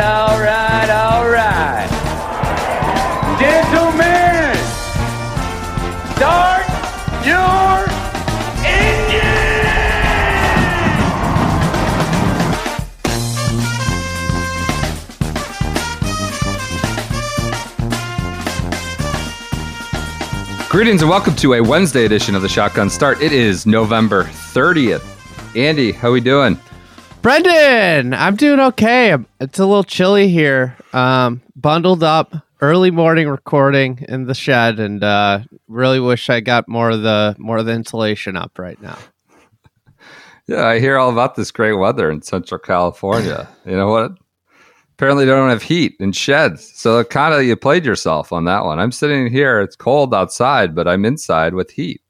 all right, all right. Gentlemen, start your Greetings and welcome to a Wednesday edition of the Shotgun Start. It is November 30th. Andy, how we doing? Brendan, I'm doing okay. It's a little chilly here. Bundled up, early morning recording in the shed, and really wish I got more of the insulation up right now. Yeah, I hear all about this great weather in Central California. You know what? Apparently they don't have heat in sheds, so kind of you played yourself on that one. I'm sitting here, it's cold outside, but I'm inside with heat,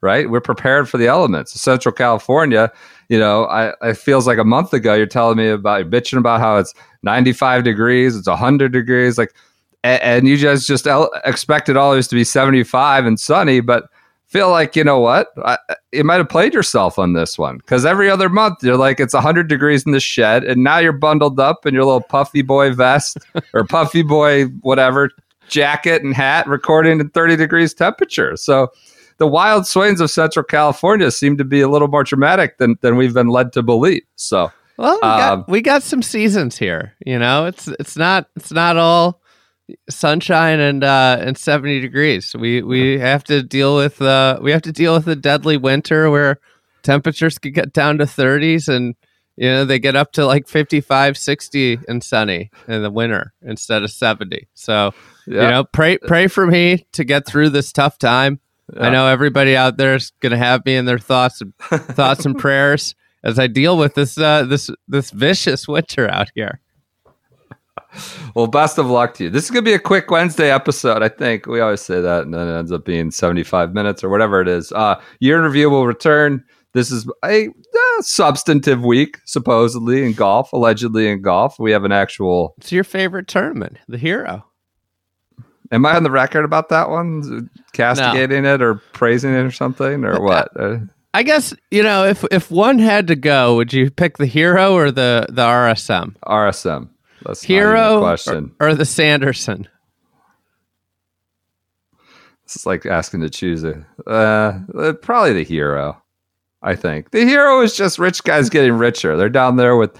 right? We're prepared for the elements. Central California, you know, it feels like a month ago you're telling me about, you're bitching about how it's 95 degrees, it's 100 degrees, like, and you guys just expected all this to be 75 and sunny, but feel like, you know what, you might have played yourself on this one, because every other month you're like, it's 100 degrees in the shed, and now you're bundled up in your little puffy boy vest or puffy boy whatever jacket and hat, recording at 30 degrees temperature. So the wild swings of Central California seem to be a little more dramatic than we've been led to believe. So well, we got some seasons here, you know. It's not all sunshine and 70 degrees. We have to deal with a deadly winter where temperatures could get down to 30s, and you know they get up to like 55, 60 and sunny in the winter instead of 70. So yeah. You know, pray for me to get through this tough time. Yeah. I know everybody out there is going to have me in their thoughts and prayers as I deal with this this vicious winter out here. Well, best of luck to you. This is going to be a quick Wednesday episode, I think. We always say that, and then it ends up being 75 minutes or whatever it is. Year in Review will return. This is a substantive week, supposedly, in golf, allegedly in golf. We have an actual... It's your favorite tournament, the Hero. Am I on the record about that one? Castigating it or praising it or something, or what? I guess, you know, if one had to go, would you pick the Hero or the RSM? RSM. That's Hero question. Or the Sanderson? This is like asking to choose a probably the Hero. I think the Hero is just rich guys getting richer. They're down there with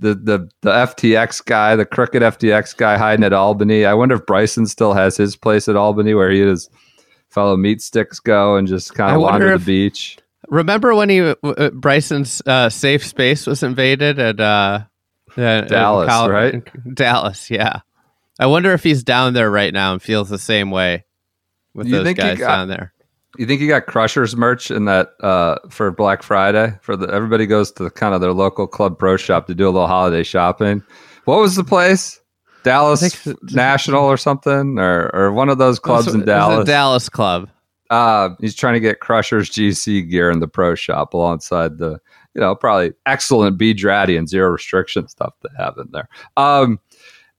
the FTX guy, the crooked FTX guy hiding at Albany. I wonder if Bryson still has his place at Albany where he and his fellow meat sticks go and just kind of wander the beach. Remember when Bryson's safe space was invaded at Dallas, right? Dallas, yeah. I wonder if he's down there right now and feels the same way with those guys down there. You think he got Crushers merch in that for Black Friday? Everybody goes to kind of their local club pro shop to do a little holiday shopping. What was the place? Dallas National or something, or one of those clubs in Dallas. It's a Dallas club. He's trying to get Crushers GC gear in the pro shop alongside the, you know, probably excellent B-Dratty and Zero Restriction stuff to have in there.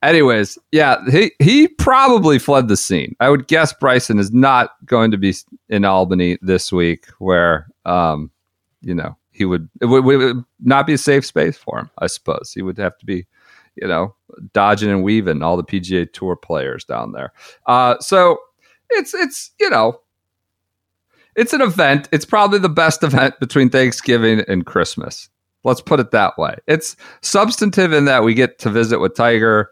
Anyways, yeah, he probably fled the scene. I would guess Bryson is not going to be in Albany this week where, you know, it would not be a safe space for him, I suppose. He would have to be, you know, dodging and weaving all the PGA Tour players down there. So it's you know, it's an event. It's probably the best event between Thanksgiving and Christmas. Let's put it that way. It's substantive in that we get to visit with Tiger.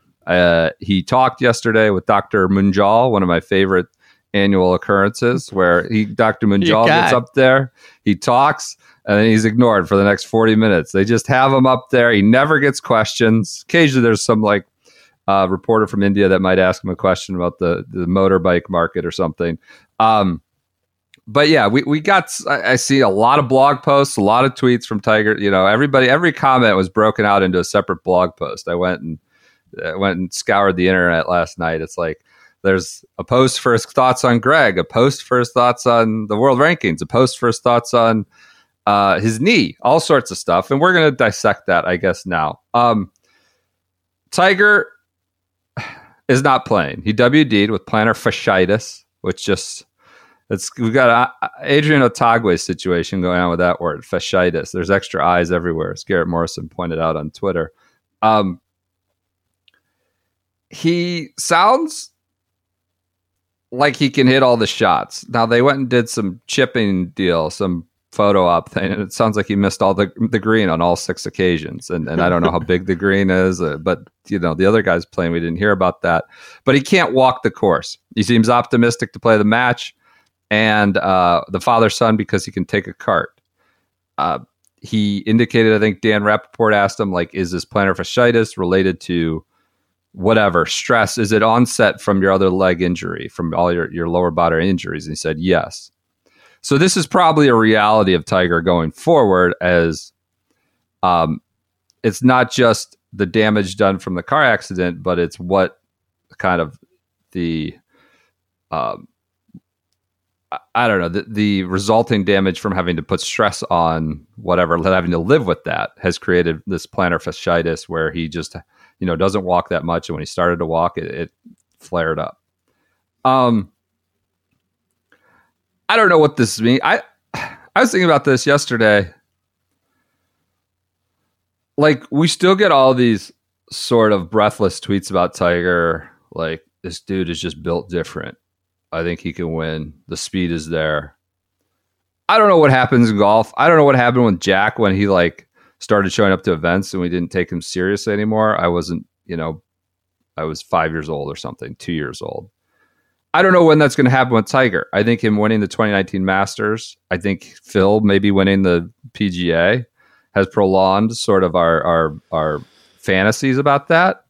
He talked yesterday with Dr. Munjal, one of my favorite annual occurrences, where Dr. Munjal gets up there, he talks, and then he's ignored for the next 40 minutes. They just have him up there. He never gets questions. Occasionally there's some like reporter from India that might ask him a question about the motorbike market or something. But yeah, I see a lot of blog posts, a lot of tweets from Tiger. You know, every comment was broken out into a separate blog post. I went and scoured the internet last night. It's like there's a post for his thoughts on Greg, a post for his thoughts on the world rankings, a post for his thoughts on his knee, all sorts of stuff. And we're going to dissect that, I guess, now. Tiger is not playing. He WD'd with plantar fasciitis, which just... we've got an Adrian Otaegui situation going on with that word, fasciitis. There's extra eyes everywhere, as Garrett Morrison pointed out on Twitter. He sounds like he can hit all the shots. Now, they went and did some chipping deal, some photo op thing, and it sounds like he missed all the green on all six occasions. And I don't know how big the green is, but you know, the other guy's playing. We didn't hear about that. But he can't walk the course. He seems optimistic to play the match. And the father-son, because he can take a cart. He indicated, I think Dan Rappaport asked him, like, is this plantar fasciitis related to whatever, stress? Is it onset from your other leg injury, from all your lower body injuries? And he said, yes. So this is probably a reality of Tiger going forward, as it's not just the damage done from the car accident, but it's what kind of the... I don't know, the resulting damage from having to put stress on whatever, having to live with that, has created this plantar fasciitis where he just, you know, doesn't walk that much. And when he started to walk, it flared up. I don't know what this means. I was thinking about this yesterday. Like, we still get all these sort of breathless tweets about Tiger. Like, this dude is just built different. I think he can win. The speed is there. I don't know what happens in golf. I don't know what happened with Jack when he like started showing up to events and we didn't take him seriously anymore. I wasn't, you know, I was 5 years old or something, 2 years old. I don't know when that's going to happen with Tiger. I think him winning the 2019 Masters, I think Phil maybe winning the PGA has prolonged sort of our fantasies about that.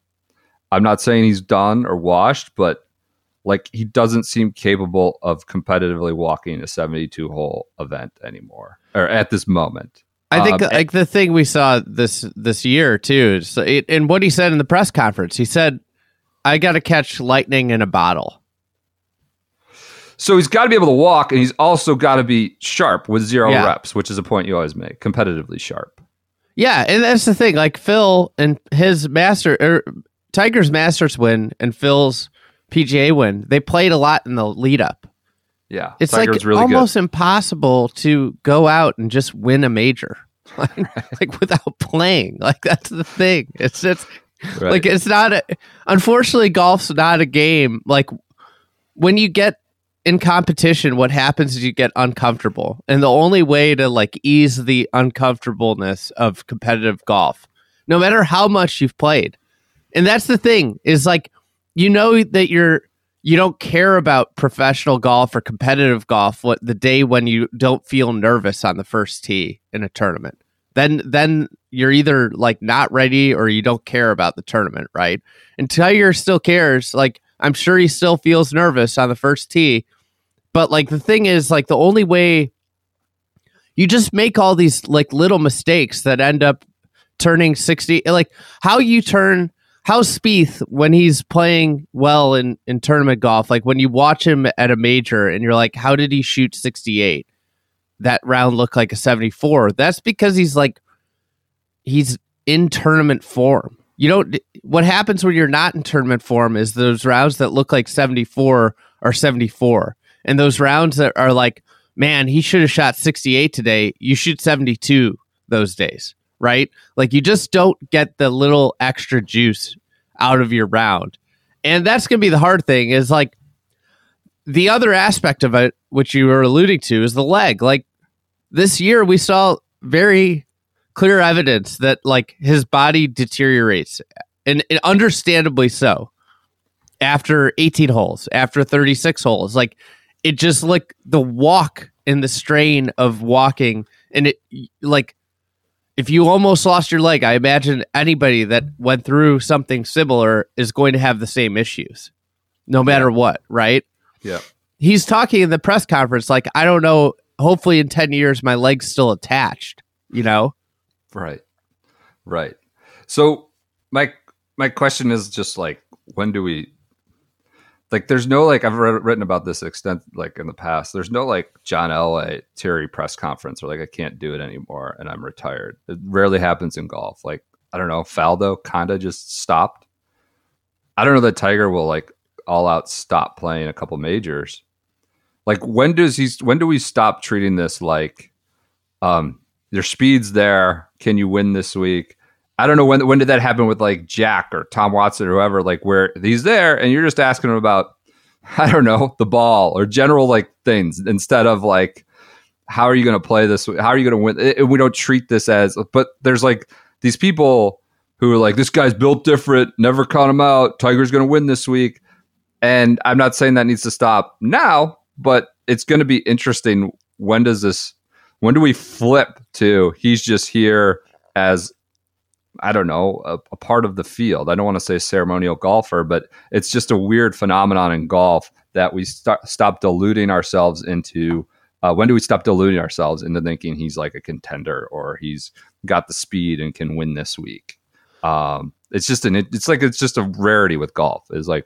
I'm not saying he's done or washed, but like, he doesn't seem capable of competitively walking a 72-hole event anymore, or at this moment. I think like the thing we saw this year too, so and what he said in the press conference, he said, "I got to catch lightning in a bottle." So he's got to be able to walk, and he's also got to be sharp with zero reps, which is a point you always make: competitively sharp. Yeah, and that's the thing. Like Phil and his Tiger's Masters win, and Phil's PGA win, they played a lot in the lead up. Yeah, it's Tiger like really almost impossible to go out and just win a major like without playing. Like, that's the thing. It's right. Like, it's not unfortunately, golf's not a game. Like, when you get in competition, what happens is you get uncomfortable, and the only way to like ease the uncomfortableness of competitive golf, no matter how much you've played, and that's the thing, is like, you know that you don't care about professional golf or competitive golf what the day when you don't feel nervous on the first tee in a tournament. Then you're either like not ready or you don't care about the tournament, right? And Tiger still cares. Like, I'm sure he still feels nervous on the first tee. But like, the thing is, like, the only way, you just make all these like little mistakes that end up turning 60, like how you turn how Spieth, when he's playing well in tournament golf, like when you watch him at a major and you're like, how did he shoot 68? That round looked like a 74. That's because he's in tournament form. What happens when you're not in tournament form is those rounds that look like 74 are 74. And those rounds that are like, man, he should have shot 68 today, you shoot 72 those days. Right? Like, you just don't get the little extra juice out of your round. And that's going to be the hard thing, is like the other aspect of it, which you were alluding to, is the leg. Like, this year we saw very clear evidence that like his body deteriorates, and understandably so, after 18 holes, after 36 holes. Like, it just like the walk and the strain of walking, and it like, if you almost lost your leg, I imagine anybody that went through something similar is going to have the same issues, no matter what, right? Yeah. He's talking in the press conference like, I don't know, hopefully in 10 years, my leg's still attached, you know? Right. So my question is just like, when do we... Like, there's no, like, I've written about this extent, like, in the past. There's no, like, John Elway, Terry press conference or, like, I can't do it anymore and I'm retired. It rarely happens in golf. Like, I don't know, Faldo kind of just stopped. I don't know that Tiger will, like, all out stop playing a couple majors. Like, when do we stop treating this like, your speed's there, can you win this week? I don't know when did that happen with like Jack or Tom Watson or whoever, like where he's there and you're just asking him about, I don't know, the ball or general like things instead of like, how are you going to play this? How are you going to win? And we don't treat this as, but there's like these people who are like, this guy's built different, never count him out. Tiger's going to win this week. And I'm not saying that needs to stop now, but it's going to be interesting. When do we flip to, he's just here as, I don't know, a part of the field. I don't want to say ceremonial golfer, but it's just a weird phenomenon in golf that we stop deluding ourselves into. When do we stop deluding ourselves into thinking he's like a contender or he's got the speed and can win this week? It's just a rarity with golf. It's like,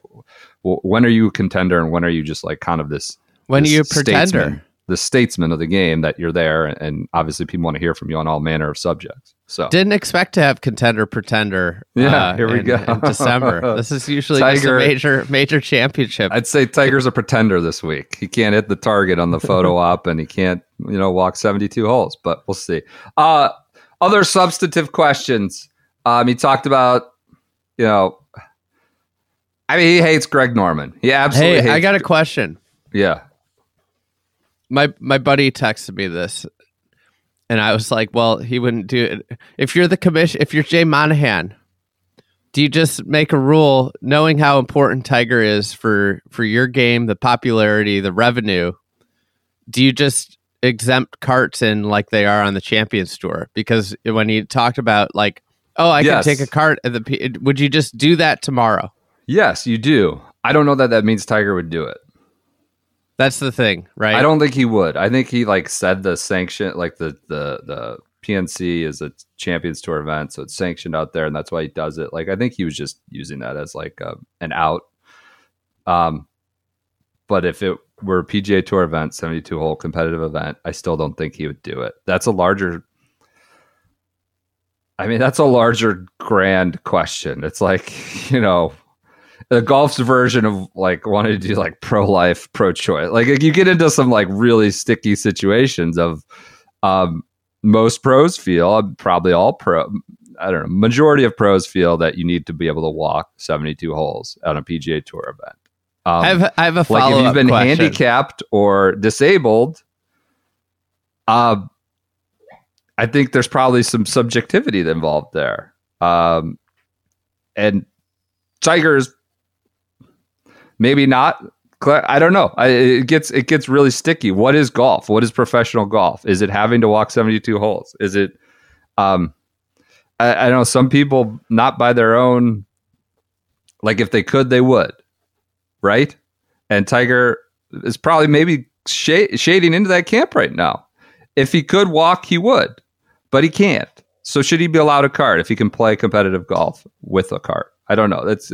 when are you a contender and when are you just like kind of this? When are you a pretender? The statesman of the game that you're there, and obviously people want to hear from you on all manner of subjects. So didn't expect to have contender pretender. Yeah, here we go. In December, this is usually Tiger, just a major championship. I'd say Tiger's a pretender this week. He can't hit the target on the photo op, and he can't walk 72 holes. But we'll see. Other substantive questions. He talked about he hates Greg Norman. He absolutely. Hey, I got a question. Yeah. My buddy texted me this, and I was like, "Well, he wouldn't do it." If you're the commission, if you're Jay Monahan, do you just make a rule, knowing how important Tiger is for your game, the popularity, the revenue? Do you just exempt carts in like they are on the Champions Tour? Because when he talked about like, "Oh, I can take a cart," at the would you just do that tomorrow? Yes, you do. I don't know that means Tiger would do it. That's the thing, right? I don't think he would. I think he like said the sanction, like the PNC is a Champions Tour event, so it's sanctioned out there, and that's why he does it. Like I think he was just using that as like an out. But if it were a PGA Tour event, 72-hole competitive event, I still don't think he would do it. That's a larger grand question. It's like the golf's version of like wanting to do like pro-life, pro-choice. Like you get into some like really sticky situations of most pros feel, probably all pro, I don't know, majority of pros feel that you need to be able to walk 72 holes on a PGA Tour event. I have a follow-up question. Like if you've been handicapped or disabled, I think there's probably some subjectivity involved there. And Tiger's maybe not. I don't know. It gets really sticky. What is golf? What is professional golf? Is it having to walk 72 holes? Is it? I know some people not by their own. Like if they could, they would, right? And Tiger is probably maybe shading into that camp right now. If he could walk, he would, but he can't. So should he be allowed a cart if he can play competitive golf with a cart? I don't know. It's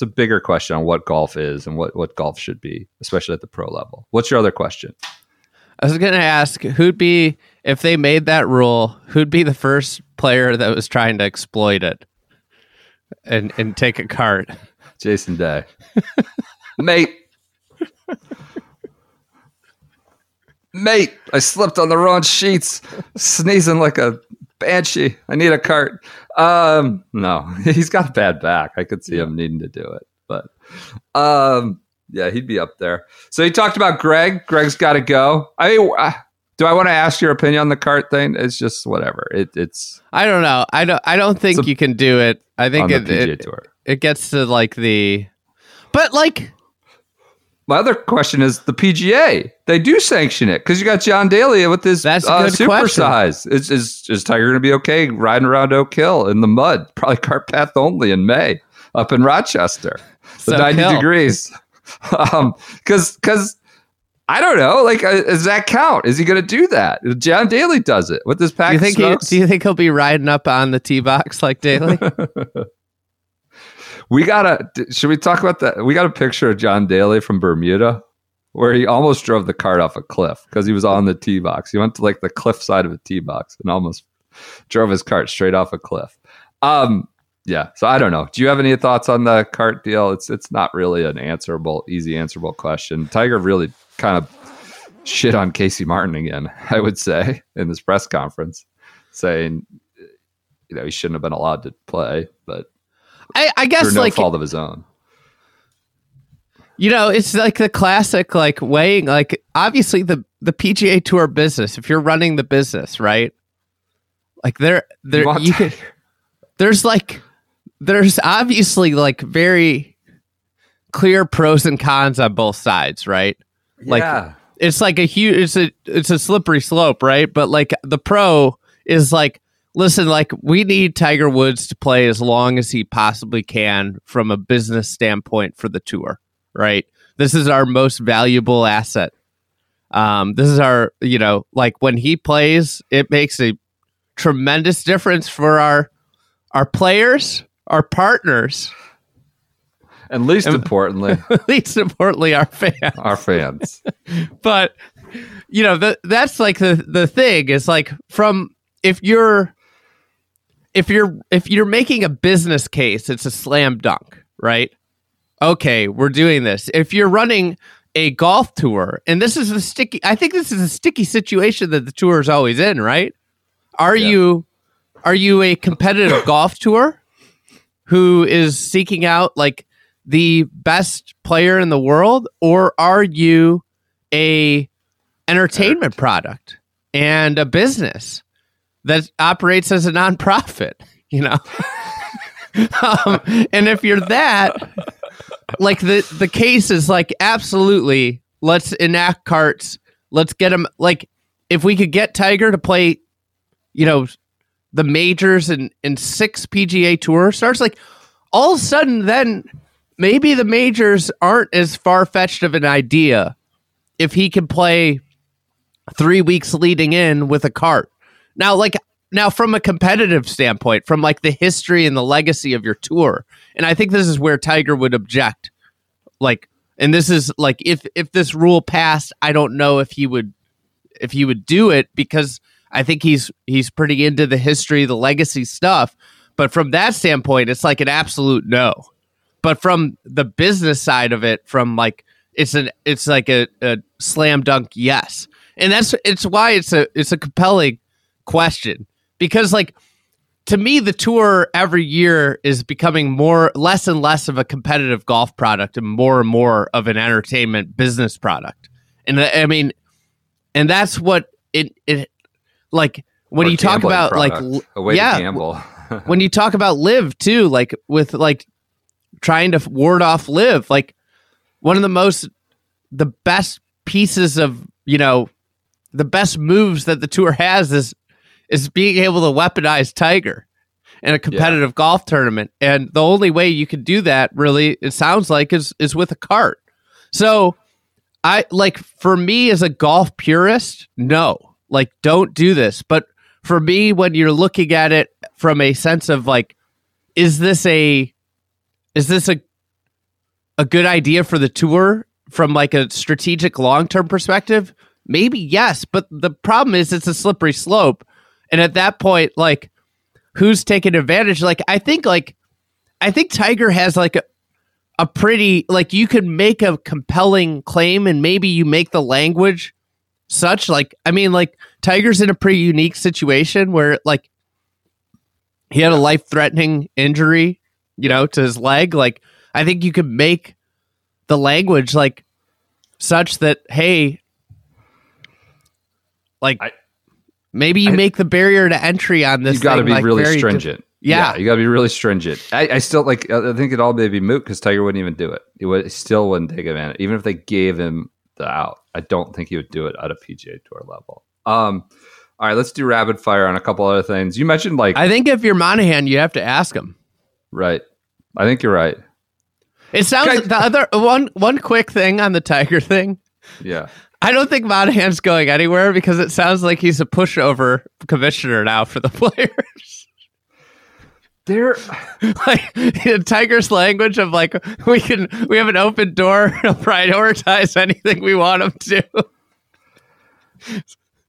a bigger question on what golf is and what golf should be, especially at the pro level. What's your other question? I was going to ask, if they made that rule, who'd be the first player that was trying to exploit it and take a cart? Jason Day. Mate, I slipped on the wrong sheets, sneezing like a banshee. I need a cart. No, he's got a bad back. I could see him needing to do it, but he'd be up there. So he talked about Greg. Greg's got to go. I mean, do I want to ask your opinion on the cart thing? It's just whatever. It's. I don't know. I don't think you can do it. I think it gets to like the. But like. My other question is the PGA. They do sanction it because you got John Daly with his supersize. Is Tiger going to be okay riding around Oak Hill in the mud? Probably cart path only in May up in Rochester. So 90 degrees. Because I don't know. Like, does that count? Is he going to do that? John Daly does it with his pack. Do you think he'll be riding up on the tee box like Daly? Should we talk about that? We got a picture of John Daly from Bermuda where he almost drove the cart off a cliff because he was on the tee box. He went to like the cliff side of the tee box and almost drove his cart straight off a cliff. Yeah, so I don't know. Do you have any thoughts on the cart deal? It's not really an easy answerable question. Tiger really kind of shit on Casey Martin again, I would say, in this press conference, saying he shouldn't have been allowed to play, but I guess through no fault of his own. It's like the classic weighing. Obviously the PGA Tour business. If you're running the business, right? There's obviously very clear pros and cons on both sides, right? Yeah. It's a slippery slope, right? But the pro is listen, we need Tiger Woods to play as long as he possibly can from a business standpoint for the tour, right? This is our most valuable asset. This is our, when he plays, it makes a tremendous difference for our players, our partners, and least importantly, our fans. Our fans. But that's the thing. It's from if you're making a business case, it's a slam dunk, right? Okay, we're doing this. If you're running a golf tour, and this is a sticky situation that the tour is always in, right? Are you a competitive golf tour who is seeking out the best player in the world, or are you a entertainment product and a business that operates as a nonprofit? And if you're that, the case is absolutely, let's enact carts, let's get him. If we could get Tiger to play, the majors and 6 PGA Tour starts, all of a sudden then maybe the majors aren't as far-fetched of an idea if he can play 3 weeks leading in with a cart. Now from a competitive standpoint, from the history and the legacy of your tour, and I think this is where Tiger would object. And this is if this rule passed, I don't know if he would do it, because I think he's pretty into the history, the legacy stuff. But from that standpoint, it's an absolute no. But from the business side of it, it's a slam dunk yes. And it's why it's a compelling question, because to me, the tour every year is becoming less and less of a competitive golf product and more of an entertainment business product. And I mean, and that's what it when you talk about a way to gamble. When you talk about live too, with trying to ward off live, one of the best pieces of, the best moves that the tour has is being able to weaponize Tiger in a competitive golf tournament. And the only way you can do that, really, it sounds like, is with a cart. So I for me as a golf purist, no. Don't do this. But for me, when you're looking at it from a sense of is this a good idea for the tour from a strategic long-term perspective? Maybe yes, but the problem is it's a slippery slope. And at that point, who's taking advantage? I think Tiger has a pretty, you could make a compelling claim, and maybe you make the language such Tiger's in a pretty unique situation where he had a life-threatening injury to his leg. I think you could make the language such that, hey, maybe you make the barrier to entry on this, you gotta thing, be really stringent. You gotta be really stringent. I still I think it all may be moot because Tiger wouldn't even do it. He still wouldn't take advantage, even if they gave him the out. I don't think he would do it at a PGA Tour level. All right, let's do rapid fire on a couple other things. You mentioned I think if you're Monahan, you have to ask him. Right. I think you're right. It sounds the other one quick thing on the Tiger thing. Yeah. I don't think Monahan's going anywhere because it sounds like he's a pushover commissioner now for the players. They're like, in Tiger's language of like, we have an open door, he'll prioritize anything we want him to.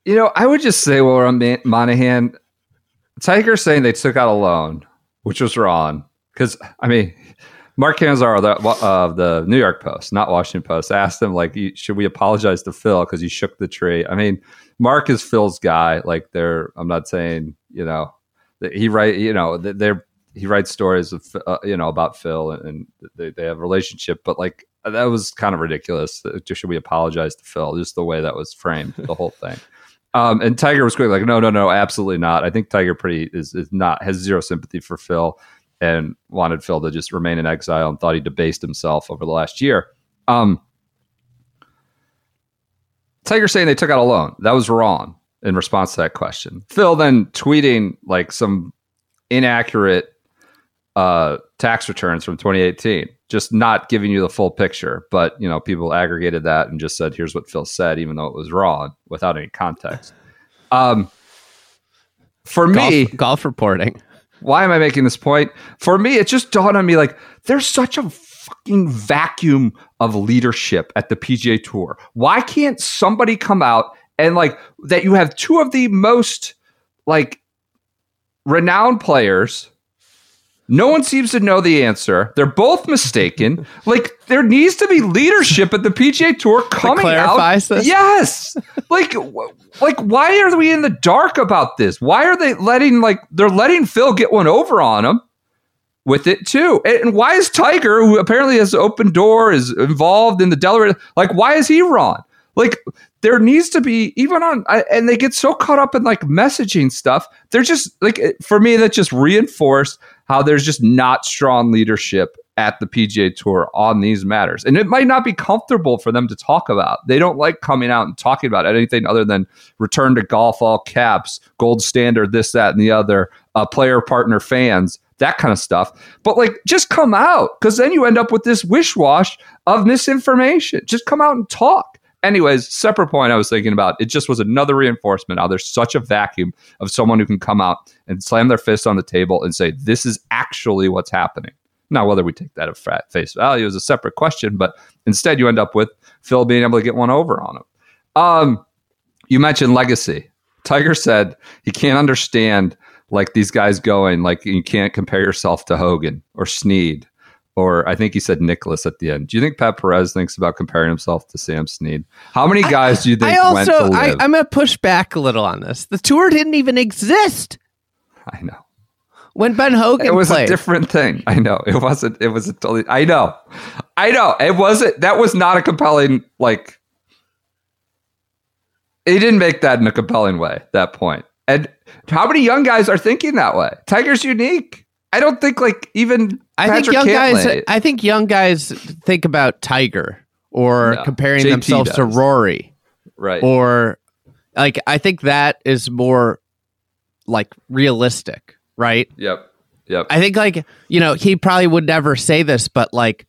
You know, I would just say, well, we're on Monahan, Tiger's saying they took out a loan, which was wrong. Because, I mean, Mark Canzaro of the New York Post, not Washington Post, asked him, like, should we apologize to Phil because he shook the tree? I mean, Mark is Phil's guy. Like, they're, I'm not saying, you know, he writes stories of you know, about Phil, and they have a relationship, but like that was kind of ridiculous. Should we apologize to Phil? Just the way that was framed, the whole thing. And Tiger was quick, like, no, absolutely not. I think Tiger has zero sympathy for Phil and wanted Phil to just remain in exile and thought he debased himself over the last year. Tiger saying they took out a loan. That was wrong. In response to that question, Phil then tweeting like some inaccurate tax returns from 2018, just not giving you the full picture. But, you know, people aggregated that and just said, here's what Phil said, even though it was wrong without any context. Golf reporting. Why am I making this point? For me, it just dawned on me, like, there's such a fucking vacuum of leadership at the PGA Tour. Why can't somebody come out and like that, you have two of the most like renowned players. No one seems to know the answer. They're both mistaken. Like, there needs to be leadership at the PGA Tour coming out. This? Yes. Like why are we in the dark about this? Why are they letting Phil get one over on him with it too? And why is Tiger, who apparently has open door, is involved in the Delaware, like, why is he wrong? Like, there needs to be, even on, and they get so caught up in like messaging stuff. They're just like, for me, that just reinforced how there's just not strong leadership at the PGA Tour on these matters. And it might not be comfortable for them to talk about. They don't like coming out and talking about anything other than return to golf, all caps, gold standard, this, that, and the other, player, partner, fans, that kind of stuff. But like, just come out, because then you end up with this wish-wash of misinformation. Just come out and talk. Anyways, separate point I was thinking about, it just was another reinforcement how there's such a vacuum of someone who can come out and slam their fist on the table and say, this is actually what's happening. Now, whether we take that at face value is a separate question, but instead you end up with Phil being able to get one over on him. You mentioned legacy. Tiger said he can't understand like these guys going, like, you can't compare yourself to Hogan or Snead. Or I think he said Nicklaus at the end. Do you think Pat Perez thinks about comparing himself to Sam Snead? How many guys do you think went to live? I'm going to push back a little on this. The tour didn't even exist. I know. When Ben Hogan played. It was a different thing. I know. It wasn't. It was a totally... I know. It wasn't. That was not a compelling, like... He didn't make that in a compelling way, that point. And how many young guys are thinking that way? Tiger's unique. I don't think like even I think young guys think about Tiger or comparing JT themselves to Rory. Right. Or like, I think that is more like realistic. Right. Yep. I think like, you know, he probably would never say this, but like,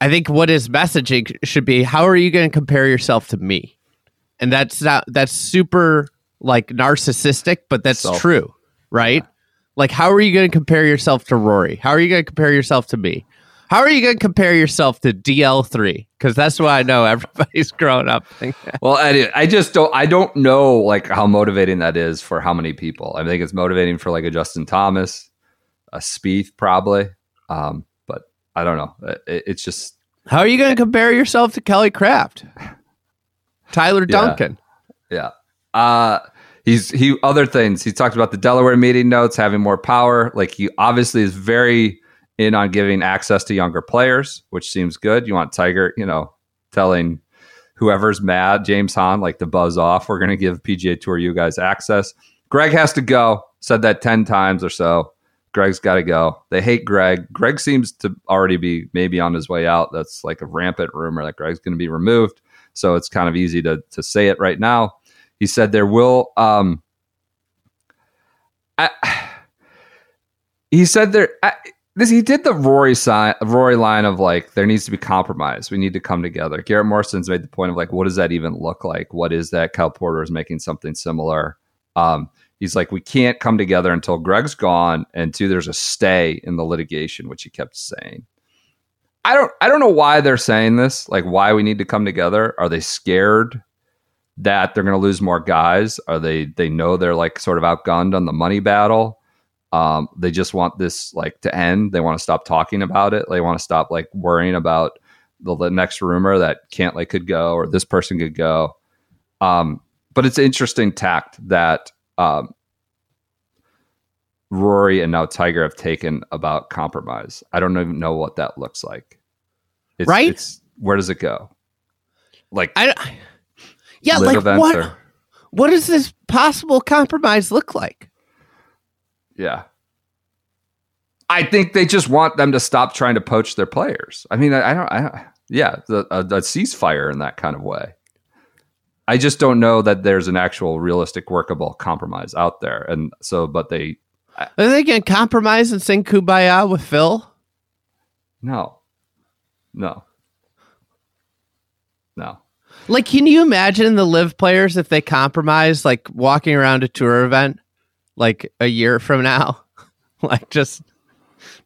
I think what his messaging should be, how are you going to compare yourself to me? And that's super like narcissistic, but that's true. Right. Yeah. Like, how are you going to compare yourself to Rory? How are you going to compare yourself to me? How are you going to compare yourself to DL3? Because that's what I know everybody's grown up thinking. Well, I just don't. I don't know like how motivating that is for how many people. I think it's motivating for like a Justin Thomas, a Spieth probably, but I don't know. It's just, how are you going to compare yourself to Kelly Craft, Tyler Duncan? Yeah. Other things. He talked about the Delaware meeting notes, having more power. Like, he obviously is very in on giving access to younger players, which seems good. You want Tiger, you know, telling whoever's mad, James Hahn, like, to buzz off. We're going to give PGA Tour you guys access. Greg has to go. Said that 10 times or so. Greg's got to go. They hate Greg. Greg seems to already be maybe on his way out. That's like a rampant rumor that Greg's going to be removed. So it's kind of easy to say it right now. He said there will. He did the Rory line of like, there needs to be compromise. We need to come together. Garrett Morrison's made the point of like, what does that even look like? What is that? Kyle Porter is making something similar. He's like, we can't come together until Greg's gone, and two, there's a stay in the litigation, which he kept saying. I don't know why they're saying this, like why we need to come together. Are they scared that they're going to lose more guys? Are they know they're like sort of outgunned on the money battle? They just want this like to end. They want to stop talking about it. They want to stop like worrying about the next rumor that Cantlay could go or this person could go. But it's an interesting tact that Rory and now Tiger have taken about compromise. I don't even know what that looks like. Where does it go? Like, yeah, like what does this possible compromise look like? Yeah. I think they just want them to stop trying to poach their players. I mean, a ceasefire in that kind of way. I just don't know that there's an actual realistic workable compromise out there. And so, but are they going to compromise and sing Kumbaya with Phil? No. Like, can you imagine the live players if they compromise, like walking around a tour event, like a year from now, like just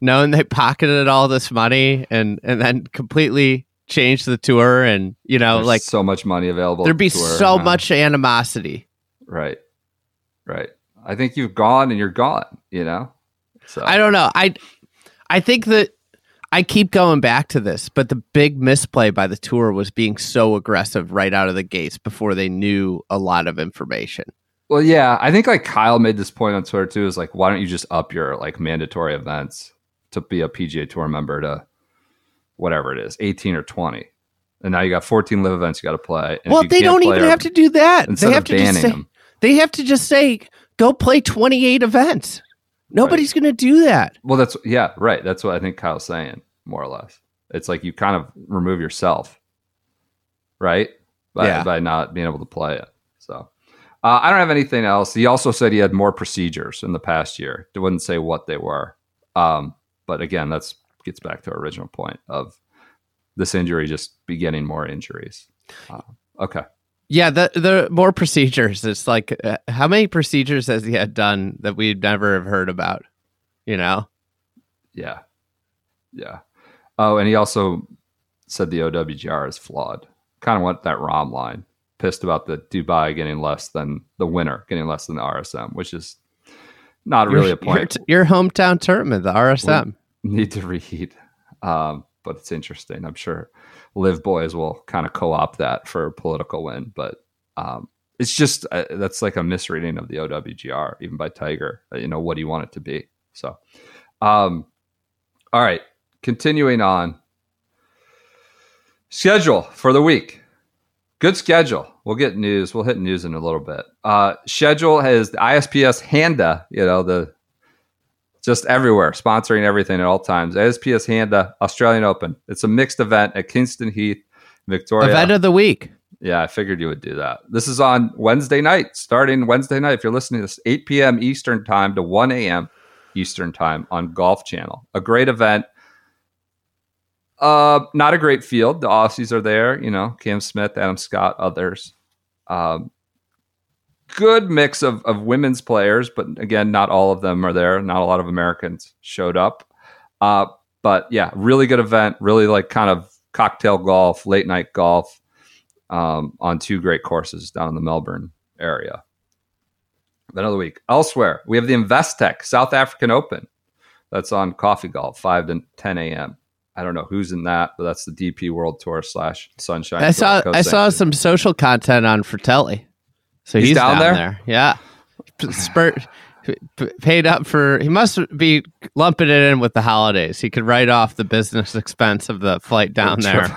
knowing they pocketed all this money and then completely change the tour, and you know, there's like so much money available. There'd be so much animosity. Right. I think you've gone and you're gone, you know? So I don't know. I think that I keep going back to this, but the big misplay by the tour was being so aggressive right out of the gates before they knew a lot of information. Well, yeah, I think like Kyle made this point on Twitter too, is like, why don't you just up your like mandatory events to be a PGA Tour member to whatever it is, 18 or 20. And now you got 14 live events you got to play. And well, they don't even have to do that. They have to just say, go play 28 events. Nobody's going to do that. Well, right. That's what I think Kyle's saying, more or less. It's like you kind of remove yourself, right? By not being able to play it. So. I don't have anything else. He also said he had more procedures in the past year. It wouldn't say what they were. But again, that gets back to our original point of this injury just beginning more injuries. Okay. Yeah, the more procedures. It's like, how many procedures has he had done that we'd never have heard about? You know? Yeah. Oh, and he also said the OWGR is flawed. Kind of went that Rahm line. Pissed about the Dubai getting less than the winner, getting less than the RSM, which is not really a point. Your hometown tournament, the RSM. We need to reheat, but it's interesting. I'm sure Live Boys will kind of co-opt that for a political win, but it's just that's like a misreading of the OWGR, even by Tiger. You know, what do you want it to be? So, all right, continuing on. Schedule for the week. Good schedule. We'll get news. We'll hit news in a little bit. Schedule has the ISPS Handa, you know, just everywhere, sponsoring everything at all times. ISPS Handa, Australian Open. It's a mixed event at Kingston Heath, Victoria. Event of the week. Yeah, I figured you would do that. This is on Wednesday night, starting Wednesday night. If you're listening to this, 8 p.m. Eastern time to 1 a.m. Eastern time on Golf Channel. A great event. Not a great field. The Aussies are there, you know, Cam Smith, Adam Scott, others. Good mix of women's players, but again, not all of them are there. Not a lot of Americans showed up. But yeah, really good event, really like kind of cocktail golf, late night golf, on two great courses down in the Melbourne area. Another week. Elsewhere, we have the Investec South African Open. That's on Coffee Golf, 5 to 10 a.m. I don't know who's in that, but that's the DP World Tour / Sunshine. I saw some social content on Fratelli. So he's down there. Yeah. Paid up for, he must be lumping it in with the holidays. He could write off the business expense of the flight down there.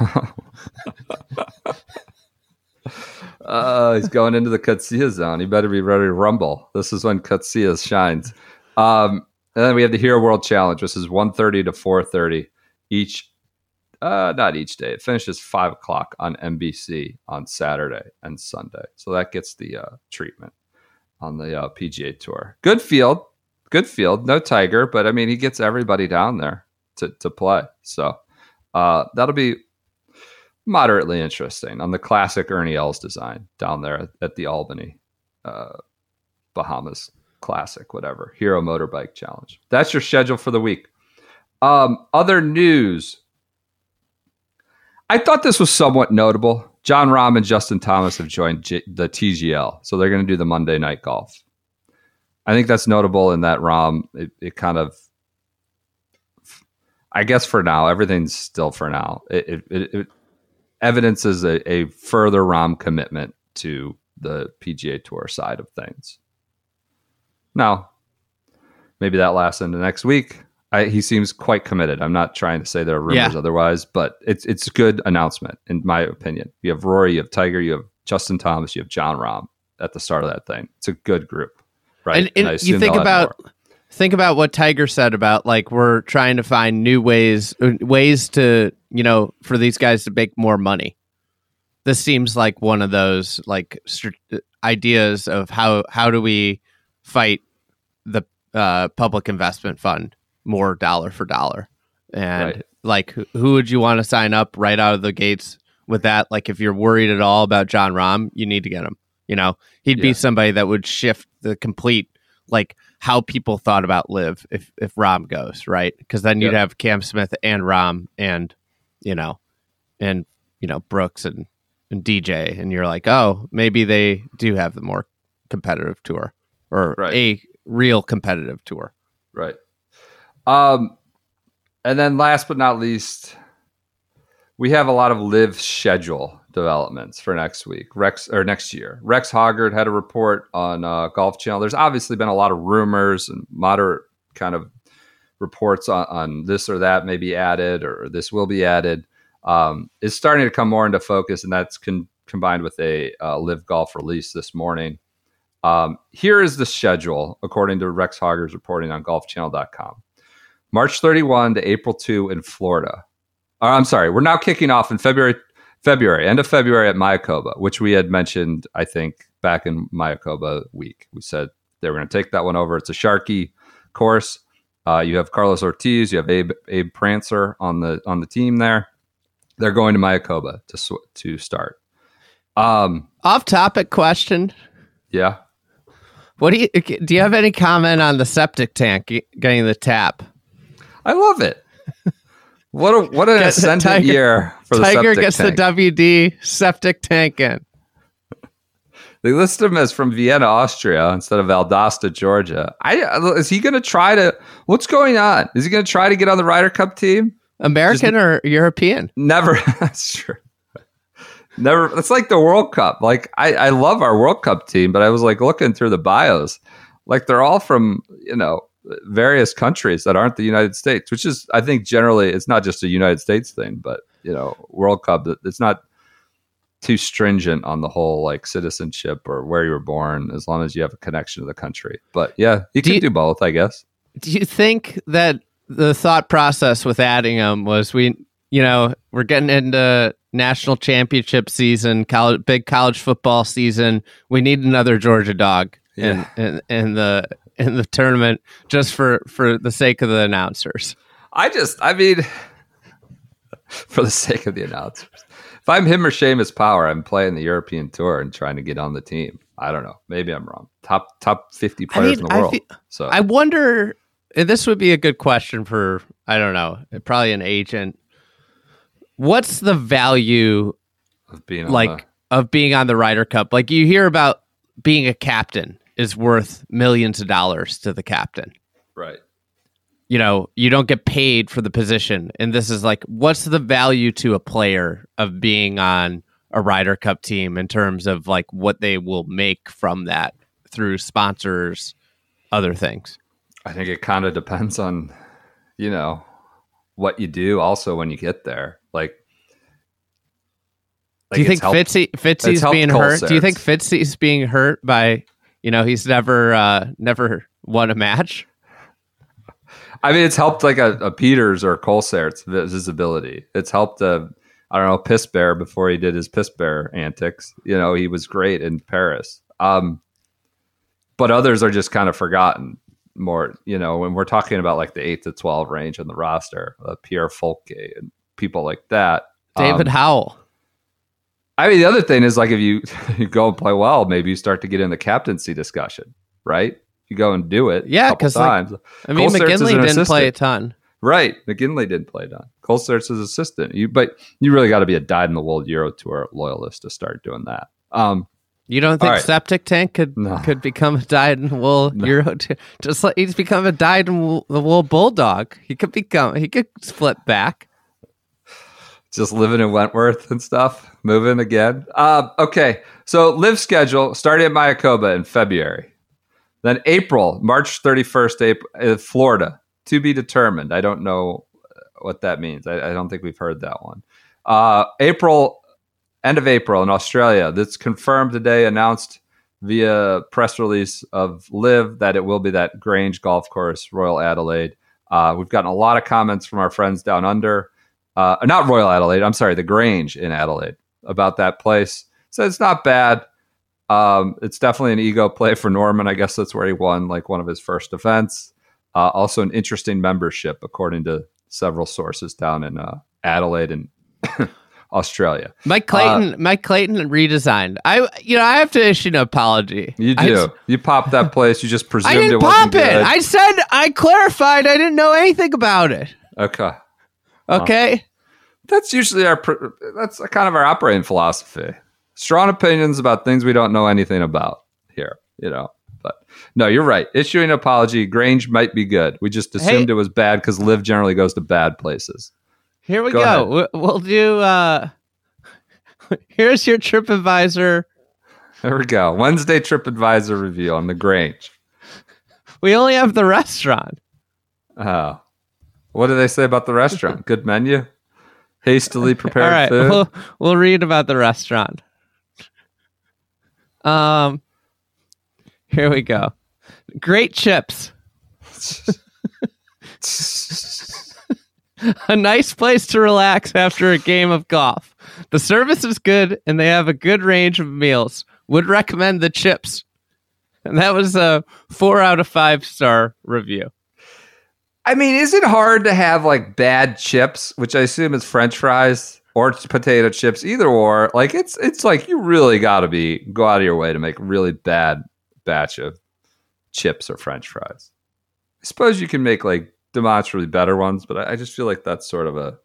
He's going into the Cutsea zone. He better be ready to rumble. This is when Cutsea shines. And then we have the Hero World Challenge, which is 1:30 to 4:30. Not each day. It finishes 5:00 on NBC on Saturday and Sunday. So that gets the treatment on the PGA Tour. Good field. No Tiger, but I mean, he gets everybody down there to play. So that'll be moderately interesting on the classic Ernie Els design down there at the Albany, Bahamas Classic, whatever, Hero Motorbike Challenge. That's your schedule for the week. Other news. I thought this was somewhat notable. Jon Rahm and Justin Thomas have joined the TGL, so they're going to do the Monday night golf. I think that's notable in that Rahm, it kind of, I guess for now, everything's still for now. It evidences a further Rahm commitment to the PGA Tour side of things. Now, maybe that lasts into next week. He seems quite committed. I'm not trying to say there are rumors otherwise, but it's a good announcement, in my opinion. You have Rory, you have Tiger, you have Justin Thomas, you have Jon Rahm at the start of that thing. It's a good group, right? And you think about what Tiger said about, like, we're trying to find new ways to, you know, for these guys to make more money. This seems like one of those, like, ideas of how do we fight the public investment fund more dollar for dollar, and right. Like who would you want to sign up right out of the gates with that? Like, if you're worried at all about Jon Rahm, you need to get him. You know, he'd be somebody that would shift the complete, like, how people thought about live if Rahm goes, right? Because then you'd have Cam Smith and Rahm and Brooks and DJ, and you're like, oh, maybe they do have the more competitive tour. Or a real competitive tour. Right. And then last but not least, we have a lot of live schedule developments for next week. Next year. Rex Hoggard had a report on Golf Channel. There's obviously been a lot of rumors and moderate kind of reports on this or that may be added or this will be added. It's starting to come more into focus, and that's combined with a live golf release this morning. Here is the schedule, according to Rex Hoggard's reporting on golfchannel.com. March 31 to April 2 in Florida. I'm sorry, we're now kicking off in February, end of February at Mayakoba, which we had mentioned, I think, back in Mayakoba week. We said they were going to take that one over. It's a Sharky course. You have Carlos Ortiz, you have Abe Prancer on the team there. They're going to Mayakoba to start. Off-topic question. Yeah. What do you have any comment on the septic tank getting the tap? I love it. What an ascendant year for the septic tank. Tiger gets the WD septic tank in. They list him as from Vienna, Austria instead of Valdosta, Georgia. Is he going to try to... What's going on? Is he going to try to get on the Ryder Cup team? American or European? Never. That's true. Never. It's like the World Cup. Like, I love our World Cup team, but I was like looking through the bios, like they're all from, you know, various countries that aren't the United States, which is, I think, generally it's not just a United States thing, but, you know, World Cup, it's not too stringent on the whole, like, citizenship or where you were born, as long as you have a connection to the country. But yeah, you can do both, I guess. Do you think that the thought process with adding them was we're getting into national championship season, big college football season. We need another Georgia dog in the tournament just for the sake of the announcers. For the sake of the announcers. If I'm him or Seamus Power, I'm playing the European Tour and trying to get on the team. I don't know. Maybe I'm wrong. Top 50 players in the world. I wonder. This would be a good question for, I don't know, probably an agent. What's the value of being on the Ryder Cup? Like, you hear about being a captain is worth millions of dollars to the captain. Right. You know, you don't get paid for the position. And this is like, what's the value to a player of being on a Ryder Cup team in terms of like what they will make from that through sponsors, other things? I think it kind of depends on, you know, what you do also when you get there. Like do you think Fitzy's being hurt? Do you think Fitzy's being hurt by, you know, he's never won a match? I mean, it's helped like a Peters or Colsaerts visibility. It's helped Piss Bear before he did his Piss Bear antics. You know, he was great in Paris. But others are just kind of forgotten. More, you know, when we're talking about like the 8 to 12 range on the roster, Pierre Folke and people like that. David Howell. I mean, the other thing is like if you go and play well, maybe you start to get in the captaincy discussion, right? you go and do it. Yeah, because I mean, McGinley didn't play a ton. Right, McGinley didn't play a ton. Colsaerts is assistant. But you really got to be a dyed-in-the-wool Euro Tour loyalist to start doing that. You don't think Septic Tank could become a dyed-in-the-wool Euro Tour? Just like he's become a dyed-in-the-wool bulldog. He could flip back. Just living in Wentworth and stuff, moving again. Okay, so live schedule starting at Mayakoba in February. Then March 31st, Florida, to be determined. I don't know what that means. I don't think we've heard that one. End of April in Australia. That's confirmed today, announced via press release of Liv that it will be that Grange golf course, Royal Adelaide. We've gotten a lot of comments from our friends down under. Not Royal Adelaide, I'm sorry, The Grange in Adelaide, about that place. So it's not bad. It's definitely an ego play for Norman. I guess that's where he won like one of his first events. Also an interesting membership, according to several sources down in Adelaide and Australia. Mike Clayton redesigned. I have to issue an apology. You do. You popped that place. You just presumed it wasn't good. I didn't pop it. I said, I clarified. I didn't know anything about it. Okay. That's usually that's kind of our operating philosophy. Strong opinions about things we don't know anything about here, but no, you're right. Issuing an apology, Grange might be good. We just assumed it was bad because Liv generally goes to bad places. Here we go. We'll do, here's your TripAdvisor. There we go. Wednesday TripAdvisor review on the Grange. We only have the restaurant. Oh. What do they say about the restaurant? Good menu? Hastily prepared food? We'll read about the restaurant. Here we go. Great chips. A nice place to relax after a game of golf. The service is good, and they have a good range of meals. Would recommend the chips. And that was a 4 out of 5 star review. I mean, is it hard to have like bad chips, which I assume is French fries or potato chips, either or? Like it's like you really got to go out of your way to make a really bad batch of chips or French fries. I suppose you can make like demonstrably better ones, but I just feel like that's sort of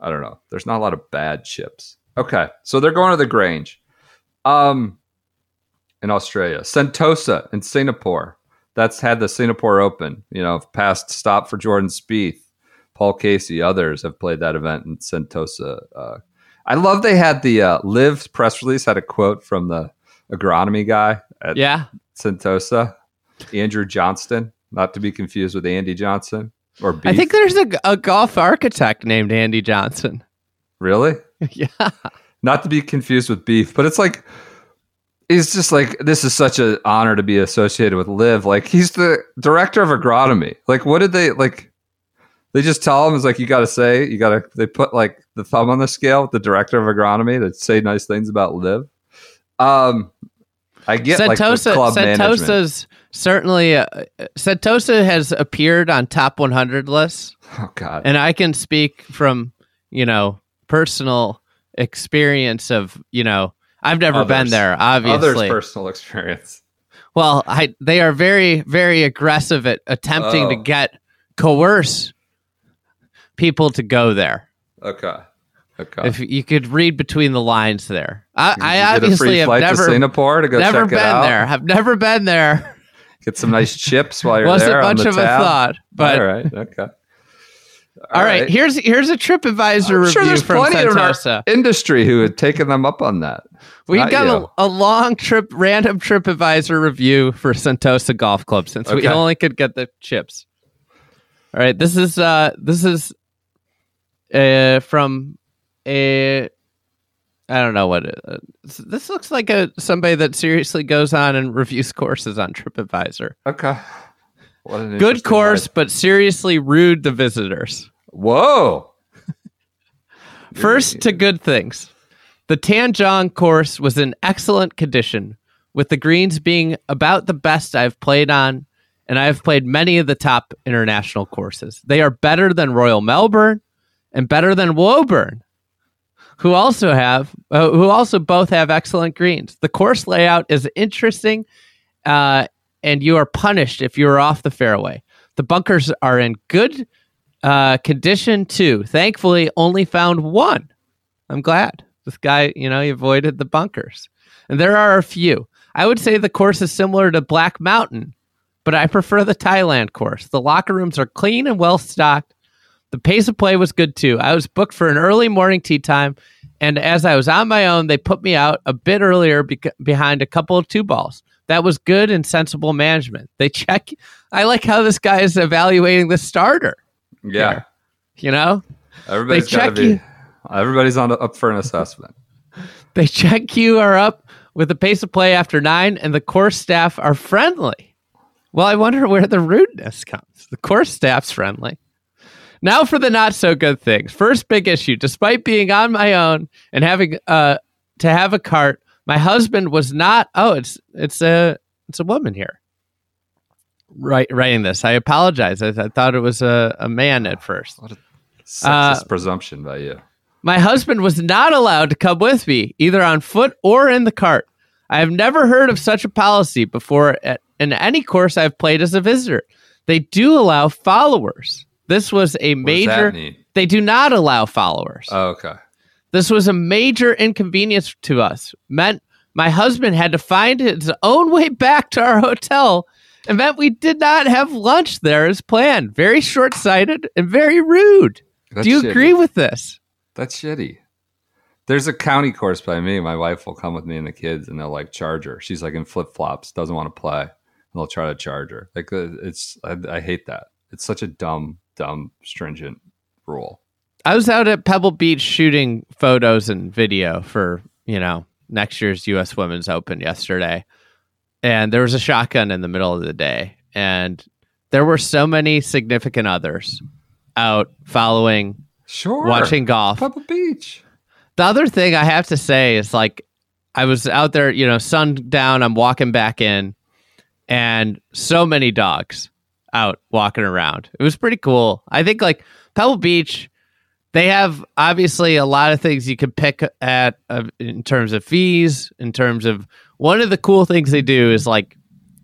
I don't know. There's not a lot of bad chips. Okay, so they're going to the Grange, in Australia, Sentosa in Singapore. That's had the Singapore Open, past stop for Jordan Spieth, Paul Casey, others have played that event in Sentosa. I love they had the Liv press release had a quote from the agronomy guy at Sentosa, Andrew Johnston, not to be confused with Andy Johnson or Beef. I think there's a golf architect named Andy Johnson. Really? Yeah. Not to be confused with Beef, but it's like... It's just like, this is such an honor to be associated with Liv. Like, he's the director of agronomy. Like, what did they, like, they just tell him, it's like, they put, like, the thumb on the scale with the director of agronomy to say nice things about Liv. I get, Sentosa, like, club Sentosa's management. Certainly, Sentosa has appeared on top 100 lists. Oh, God. And I can speak from, personal experience of, I've never been there, obviously. Others' personal experience. Well, they are very, very aggressive at attempting to coerce people to go there. Okay. If you could read between the lines there. I obviously have never been there. I've never been there. Get some nice chips while you're there on the tab. Wasn't much of a thought, but... All right, okay. All right. Here's a TripAdvisor review from Sentosa. Industry who had taken them up on that. We got a long random TripAdvisor review for Sentosa Golf Club since we only could get the chips. All right, this is from a I don't know what it is. This looks like somebody that seriously goes on and reviews courses on TripAdvisor. Okay. Good course, but seriously rude to visitors. Whoa. First to good things. The Tanjong course was in excellent condition, with the greens being about the best I've played on, and I have played many of the top international courses. They are better than Royal Melbourne and better than Woburn, who also both have excellent greens. The course layout is interesting and you are punished if you are off the fairway. The bunkers are in good condition too. Thankfully, only found one. I'm glad. This guy, you know, he avoided the bunkers. And there are a few. I would say the course is similar to Black Mountain, but I prefer the Thailand course. The locker rooms are clean and well-stocked. The pace of play was good too. I was booked for an early morning tee time, and as I was on my own, they put me out a bit earlier behind a couple of two balls. That was good and sensible management. They check. I like how this guy is evaluating the starter. Yeah. Here. You know? Everybody's got to be. Everybody's up for an assessment. They check you are up with a pace of play after 9, and the course staff are friendly. Well, I wonder where the rudeness comes. The course staff's friendly. Now for the not-so-good things. First big issue. Despite being on my own and having to have a cart, my husband was not... Oh, it's a woman here writing this. I apologize. I thought it was a man at first. What a sexist presumption by you. My husband was not allowed to come with me, either on foot or in the cart. I have never heard of such a policy before in any course I've played as a visitor. They do allow followers. This was a major... What does that mean? They do not allow followers. Oh, okay. This was a major inconvenience to us. Meant my husband had to find his own way back to our hotel, and meant we did not have lunch there as planned. Very short-sighted and very rude. That's shitty. Do you agree with this? That's shitty. There's a county course by me. My wife will come with me and the kids, and they'll like charge her. She's like in flip-flops, doesn't want to play, and they'll try to charge her. Like it's, I hate that. It's such a dumb, stringent rule. I was out at Pebble Beach shooting photos and video for, you know, next year's U.S. Women's Open yesterday. And there was a shotgun in the middle of the day. And there were so many significant others out following, watching golf. Pebble Beach. The other thing I have to say is, like, I was out there, you know, sundown, I'm walking back in, and so many dogs out walking around. It was pretty cool. I think, like, Pebble Beach... They have, obviously, a lot of things you can pick at in terms of fees, in terms of... One of the cool things they do is, like,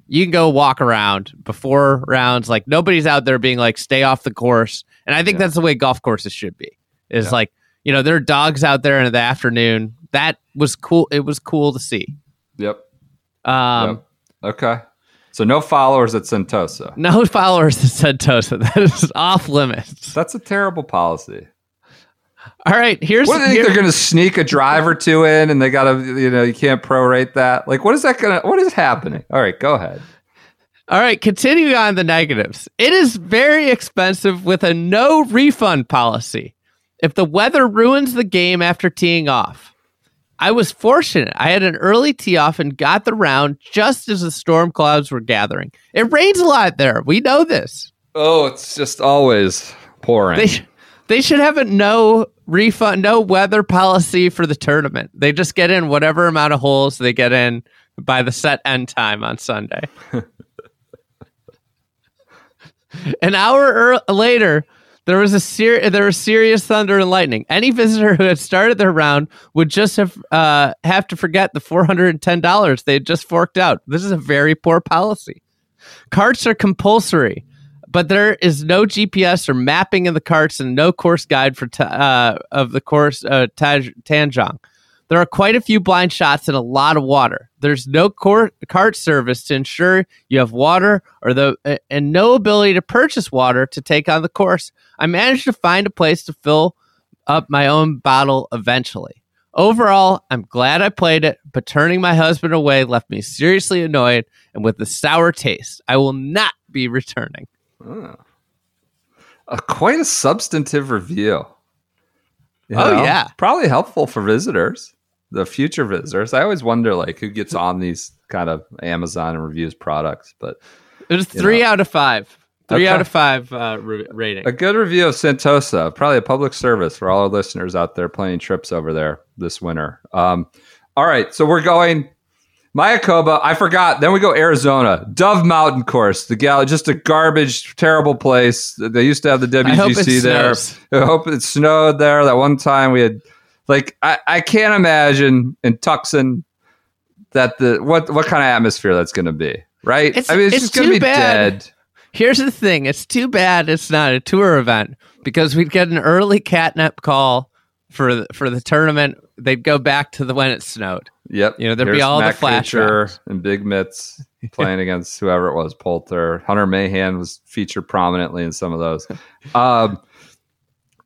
you can go walk around before rounds. Like, nobody's out there being like, stay off the course. And I think that's the way golf courses should be. Is like, you know, there are dogs out there in the afternoon. That was cool. It was cool to see. Yep. Okay. So no followers at Sentosa. No followers at Sentosa. That is off limits. That's a terrible policy. All right, here's... What do you think they're going to sneak a drive or two in, and they got to, you know, you can't prorate that? Like, what is that going to... What is happening? All right, go ahead. All right, continuing on the negatives. It is very expensive with a no refund policy if the weather ruins the game after teeing off. I was fortunate. I had an early tee off and got the round just as the storm clouds were gathering. It rains a lot there. We know this. Oh, it's just always pouring. They should have a no refund, no weather policy for the tournament. They just get in whatever amount of holes they get in by the set end time on Sunday. An hour later, there was serious thunder and lightning. Any visitor who had started their round would just have to forget the $410 they had just forked out. This is a very poor policy. Carts are compulsory, but there is no GPS or mapping in the carts and no course guide for of the course Tanjong. There are quite a few blind shots and a lot of water. There's no cart service to ensure you have water and no ability to purchase water to take on the course. I managed to find a place to fill up my own bottle eventually. Overall, I'm glad I played it, but turning my husband away left me seriously annoyed and with a sour taste. I will not be returning. Oh. Quite a substantive review. Yeah. Probably helpful for visitors, the future visitors. I always wonder, like, who gets on these kind of Amazon and reviews products. But it was 3 out of 5. Rating. A good review of Sentosa. Probably a public service for all our listeners out there planning trips over there this winter. All right. So we're going... Mayakoba, I forgot. Then we go Arizona. Dove Mountain course. Just a garbage, terrible place. They used to have the WGC there. I hope it snowed there. That one time we had, like, I can't imagine in Tucson that what kind of atmosphere that's going to be. right? It's, I mean, it's just going to be dead. Here's the thing. It's too bad it's not a tour event, because we'd get an early catnip call for the tournament. They'd go back to the when it snowed. Yep. You know, there'd be all Matt the flashbacks. And Big Mitts playing against whoever it was, Poulter. Hunter Mahan was featured prominently in some of those.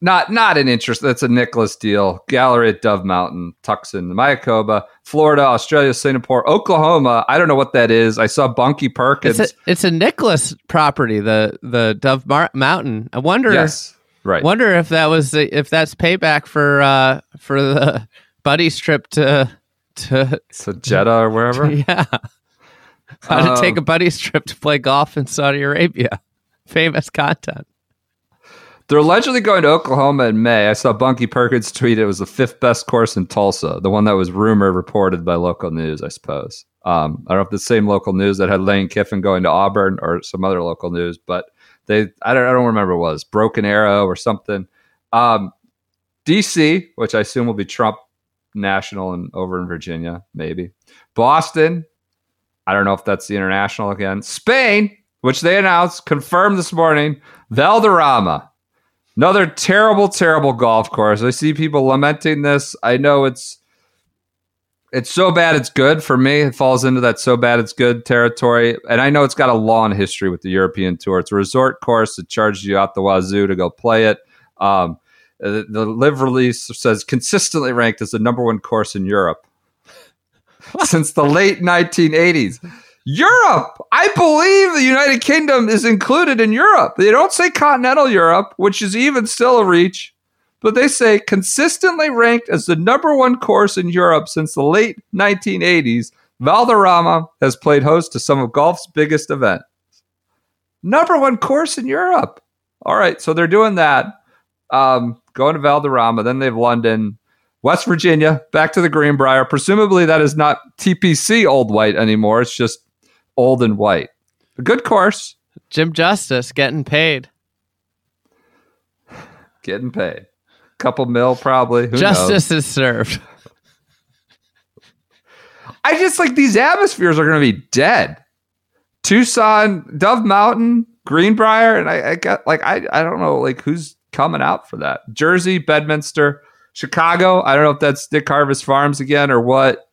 Not an interest. That's a Nicklaus deal. Gallery at Dove Mountain, Tucson, Mayakoba, Florida, Australia, Singapore, Oklahoma. I don't know what that is. I saw Bunky Perkins. It's a Nicklaus property, the Dove Mountain. I wonder. Yes, right. Wonder if that was if that's payback for the buddy's trip to Jeddah or wherever. Yeah, how to take a buddy's trip to play golf in Saudi Arabia. Famous content. They're allegedly going to Oklahoma in May. I saw Bunky Perkins tweet it was the fifth best course in Tulsa, the one that was reported by local news, I suppose. I don't know if the same local news that had Lane Kiffin going to Auburn or some other local news, but I don't remember what it was, Broken Arrow or something. DC, which I assume will be Trump National and over in Virginia, maybe. Boston, I don't know if that's the international again. Spain, which they announced, confirmed this morning, Valderrama. Another terrible, terrible golf course. I see people lamenting this. I know it's so bad it's good. For me, it falls into that so bad it's good territory. And I know it's got a long history with the European Tour. It's a resort course that charges you out the wazoo to go play it. The live release says consistently ranked as the number one course in Europe since the late 1980s. Europe! I believe the United Kingdom is included in Europe. They don't say continental Europe, which is even still a reach, but they say consistently ranked as the number one course in Europe since the late 1980s, Valderrama has played host to some of golf's biggest events. Number one course in Europe. All right, so they're doing that. Going to Valderrama, then they have London, West Virginia, back to the Greenbrier. Presumably that is not TPC Old White anymore. It's just old and white. A good course. Jim Justice getting paid. Getting paid. Couple mil probably. Who Justice knows? Is served. I just like these atmospheres are going to be dead. Tucson, Dove Mountain, Greenbrier, and I got like I don't know like who's coming out for that. Jersey, Bedminster, Chicago. I don't know if that's Dick Harvest Farms again or what.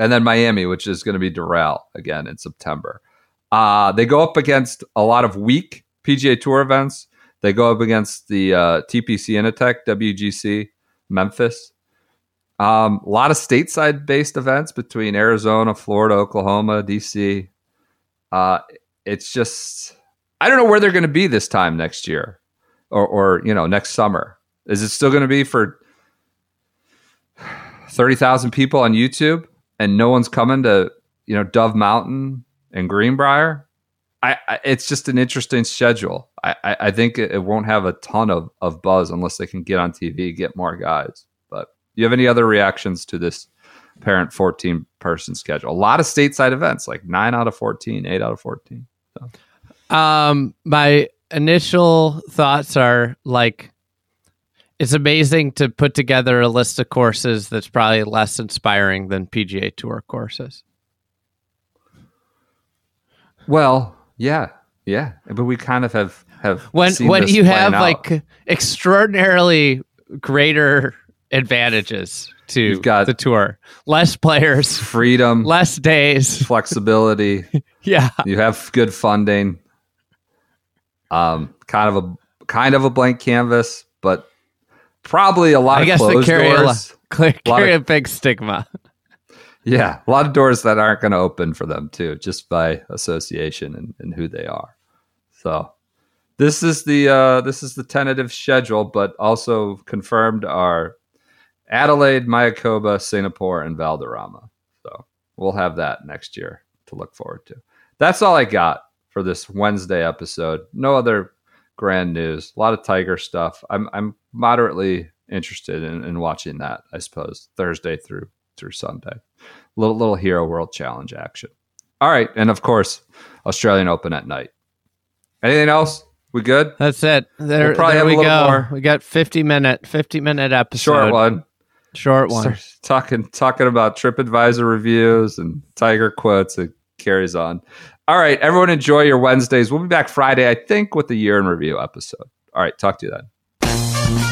And then Miami, which is going to be Doral again in September. They go up against a lot of weak PGA Tour events. They go up against the TPC Initech, WGC, Memphis. A lot of stateside-based events between Arizona, Florida, Oklahoma, D.C. It's just, I don't know where they're going to be this time next year or you know, next summer. Is it still going to be for 30,000 people on YouTube? And no one's coming to, you know, Dove Mountain and Greenbrier. It's just an interesting schedule. I think it won't have a ton of buzz unless they can get on TV, get more guys. But do you have any other reactions to this apparent 14-person schedule? A lot of stateside events, like 9 out of 14, 8 out of 14. So. My initial thoughts are like, it's amazing to put together a list of courses that's probably less inspiring than PGA Tour courses. Well, yeah, but we kind of have when you have out. Like extraordinarily greater advantages to You've got the tour, less players, freedom, less days, flexibility. Yeah, you have good funding. Kind of a blank canvas, but. Probably a lot I guess of closed doors. Carry a big stigma. Yeah, a lot of doors that aren't going to open for them, too, just by association and who they are. So this is the tentative schedule, but also confirmed are Adelaide, Mayakoba, Singapore, and Valderrama. So we'll have that next year to look forward to. That's all I got for this Wednesday episode. No other grand news, a lot of Tiger stuff. I'm moderately interested in watching that, I suppose, Thursday through Sunday. Little Hero World Challenge action. All right, and of course, Australian Open at night. Anything else? We good? That's it. There, we'll probably there have we a little go. More. We got 50-minute episode. Short one. Talking about TripAdvisor reviews and Tiger quotes and carries on. All right, everyone, enjoy your Wednesdays. We'll be back Friday, I think, with the year in review episode. All right, talk to you then.